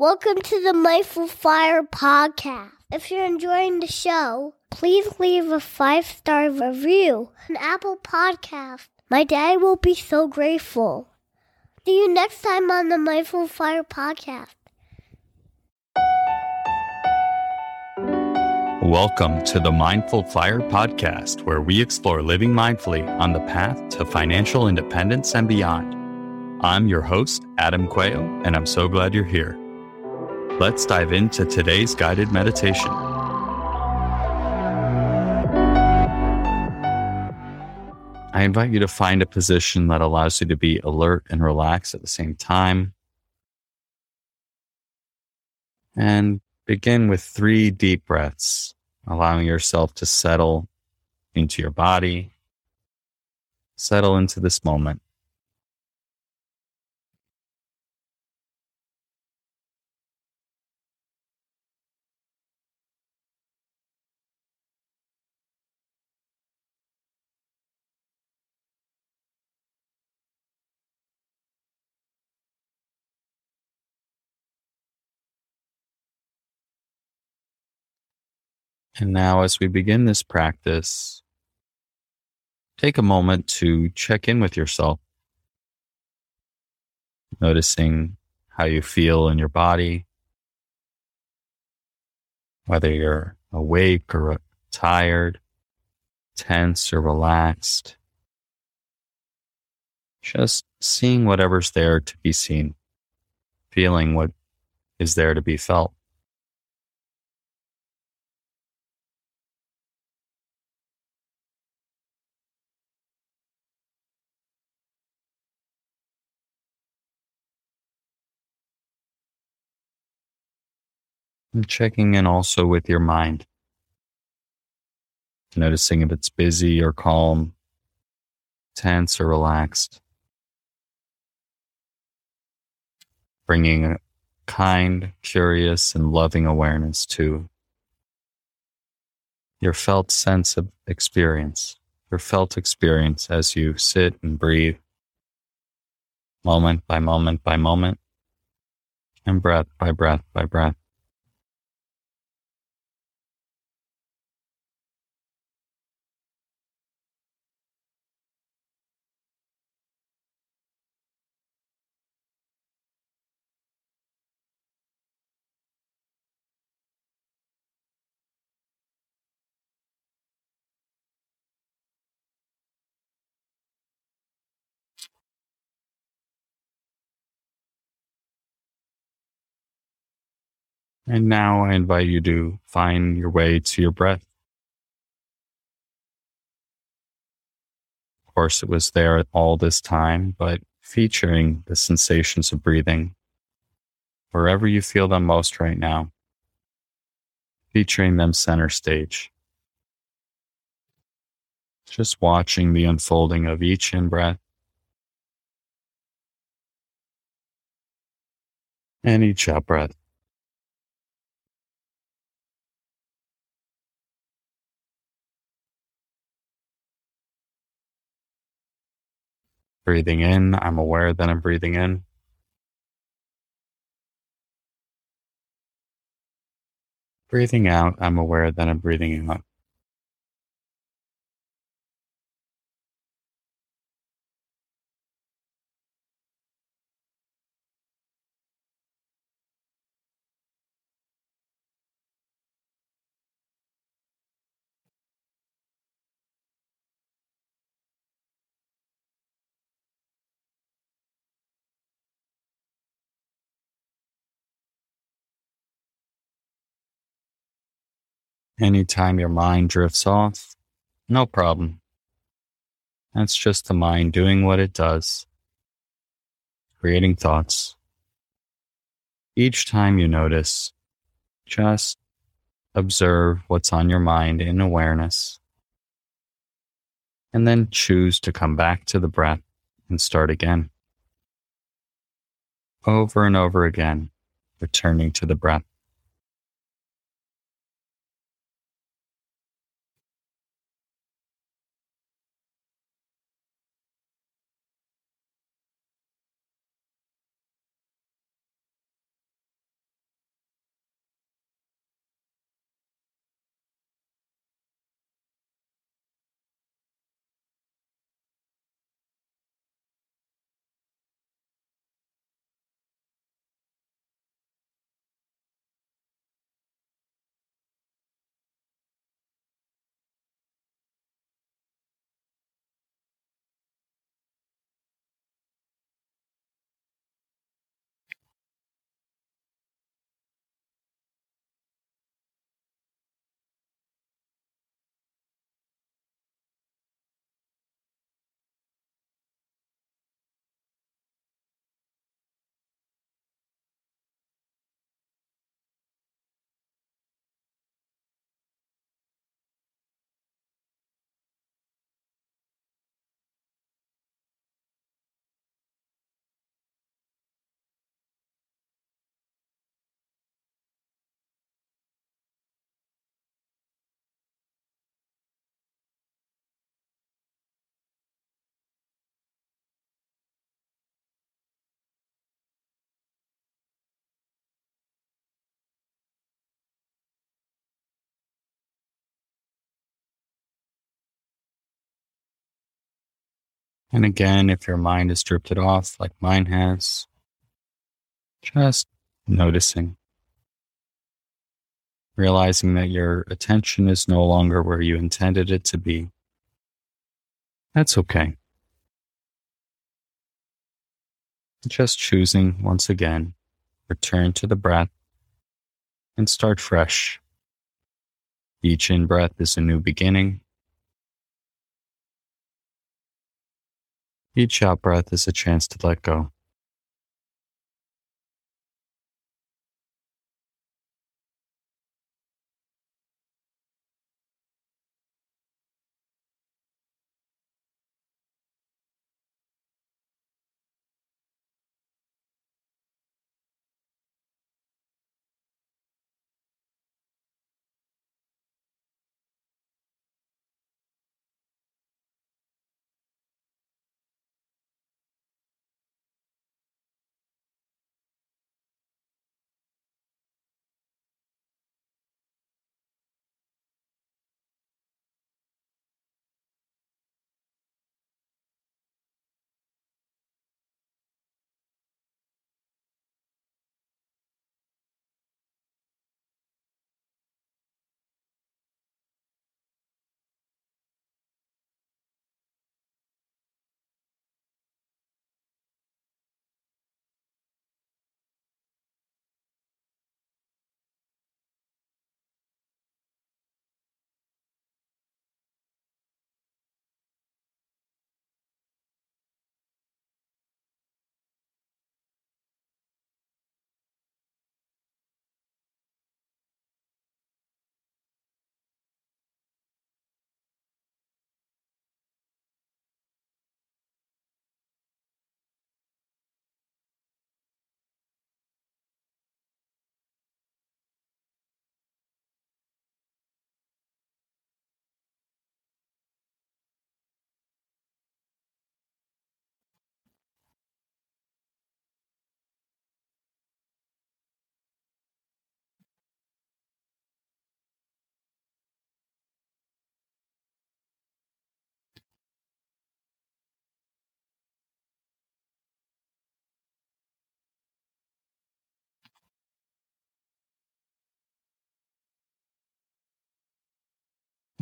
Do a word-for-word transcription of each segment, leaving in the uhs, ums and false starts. Welcome to the Mindful Fire Podcast. If you're enjoying the show, please leave a five-star review on Apple Podcast. My dad will be so grateful. See you next time on the Mindful Fire Podcast. Welcome to the Mindful Fire Podcast, where we explore living mindfully on the path to financial independence and beyond. I'm your host, Adam Coelho, and I'm so glad you're here. Let's dive into today's guided meditation. I invite you to find a position that allows you to be alert and relaxed at the same time. And begin with three deep breaths, allowing yourself to settle into your body, settle into this moment. And now, as we begin this practice, take a moment to check in with yourself, noticing how you feel in your body, whether you're awake or tired, tense or relaxed, just seeing whatever's there to be seen, feeling what is there to be felt. And checking in also with your mind, noticing if it's busy or calm, tense or relaxed, bringing a kind, curious, and loving awareness to your felt sense of experience, your felt experience as you sit and breathe moment by moment by moment, and breath by breath by breath. And now I invite you to find your way to your breath. Of course, it was there all this time, but featuring the sensations of breathing wherever you feel them most right now, featuring them center stage. Just watching the unfolding of each in-breath and each out-breath. Breathing in, I'm aware that I'm breathing in. Breathing out, I'm aware that I'm breathing out. Anytime your mind drifts off, no problem. That's just the mind doing what it does, creating thoughts. Each time you notice, just observe what's on your mind in awareness, and then choose to come back to the breath and start again. Over and over again, returning to the breath. And again, if your mind is drifted off like mine has, just noticing. Realizing that your attention is no longer where you intended it to be. That's okay. Just choosing once again, return to the breath and start fresh. Each in-breath is a new beginning. Each out-breath is a chance to let go.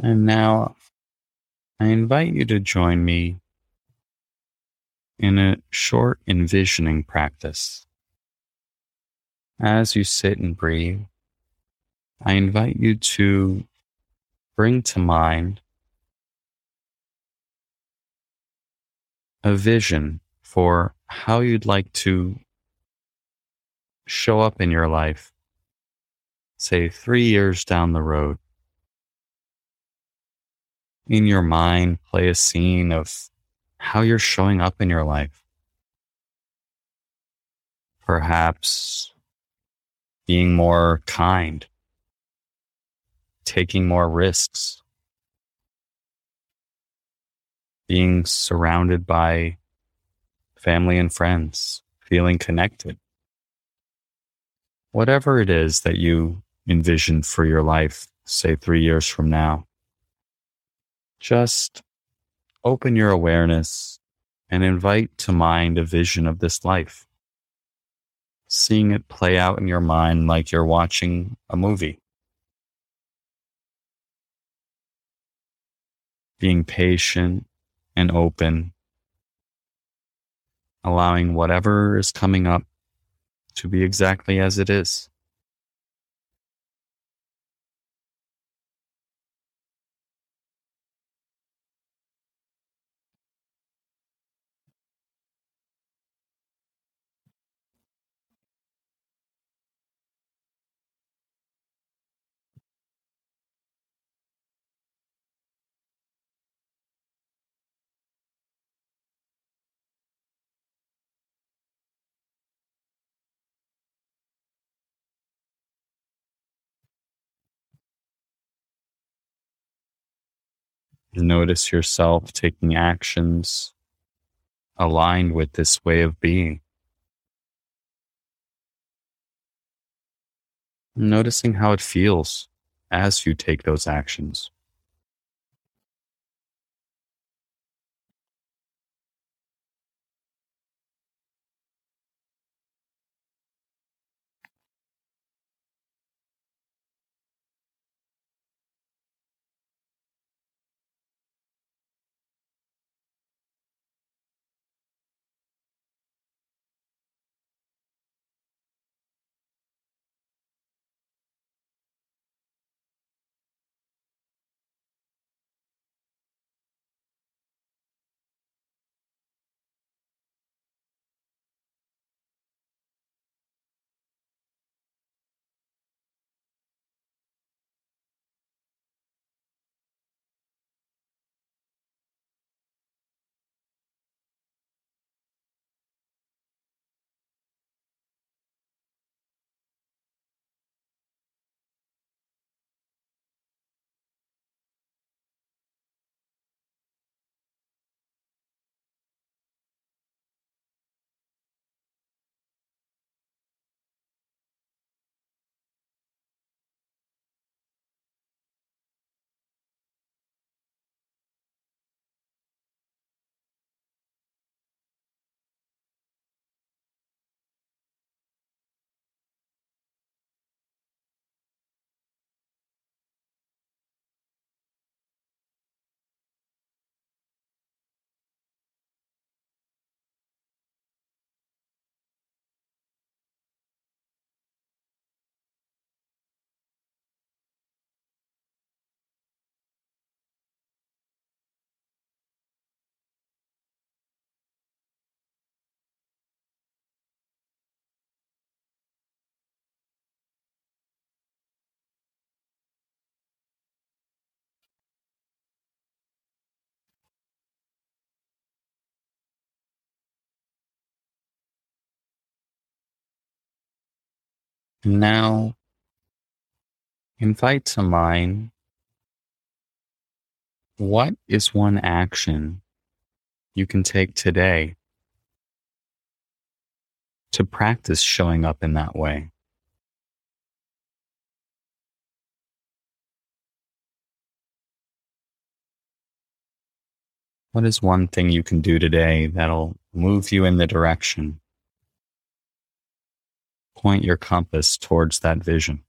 And now, I invite you to join me in a short envisioning practice. As you sit and breathe, I invite you to bring to mind a vision for how you'd like to show up in your life, say three years down the road. In your mind, play a scene of how you're showing up in your life. Perhaps being more kind, taking more risks, being surrounded by family and friends, feeling connected. Whatever it is that you envision for your life, say three years from now, just open your awareness and invite to mind a vision of this life. Seeing it play out in your mind like you're watching a movie. Being patient and open. Allowing whatever is coming up to be exactly as it is. Notice yourself taking actions aligned with this way of being. Noticing how it feels as you take those actions. Now, invite to mind, what is one action you can take today to practice showing up in that way? What is one thing you can do today that'll move you in the direction? Point your compass towards that vision.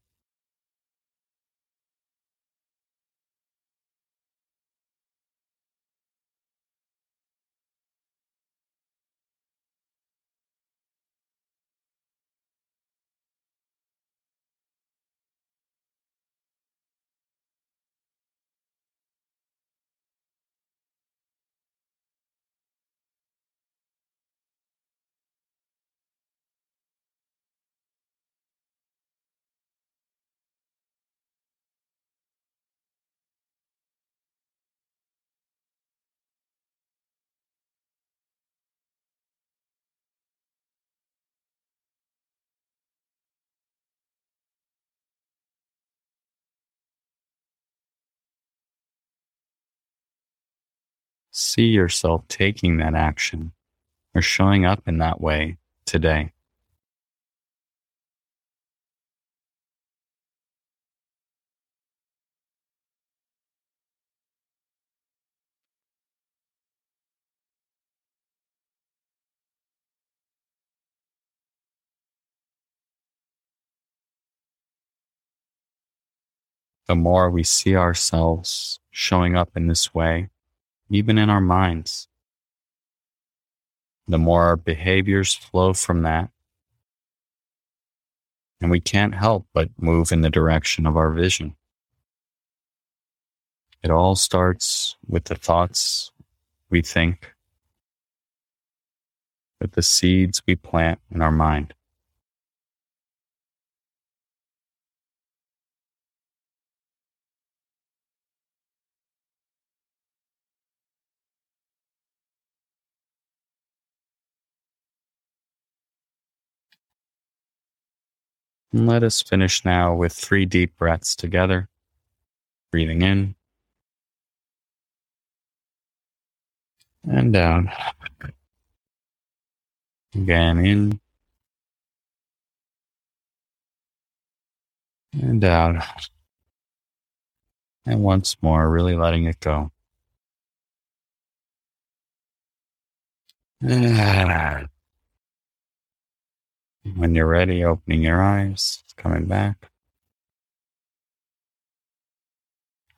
See yourself taking that action or showing up in that way today. The more we see ourselves showing up in this way, even in our minds, the more our behaviors flow from that, and we can't help but move in the direction of our vision. It all starts with the thoughts we think, with the seeds we plant in our mind. And let us finish now with three deep breaths together, breathing in and down. Again, in and out. And once more, really letting it go. And when you're ready, opening your eyes, coming back.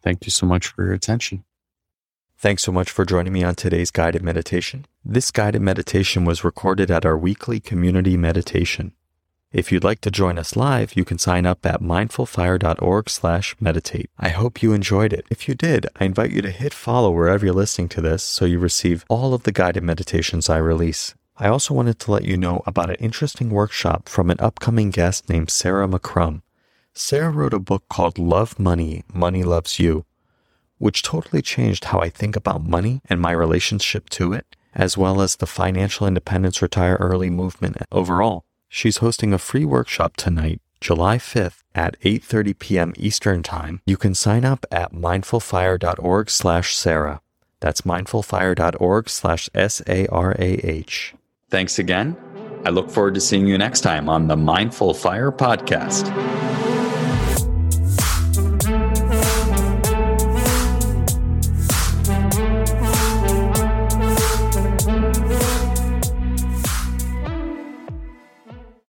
Thank you so much for your attention. Thanks so much for joining me on today's guided meditation. This guided meditation was recorded at our weekly community meditation. If you'd like to join us live, you can sign up at mindfulfire.org slash meditate. I hope you enjoyed it. If you did, I invite you to hit follow wherever you're listening to this so you receive all of the guided meditations I release. I also wanted to let you know about an interesting workshop from an upcoming guest named Sarah McCrum. Sarah wrote a book called Love Money, Money Loves You, which totally changed how I think about money and my relationship to it, as well as the financial independence retire early movement overall. She's hosting a free workshop tonight, July fifth at eight thirty p.m. Eastern Time. You can sign up at mindfulfire.org slash Sarah. That's mindfulfire.org slash S-A-R-A-H. Thanks again. I look forward to seeing you next time on the Mindful Fire Podcast.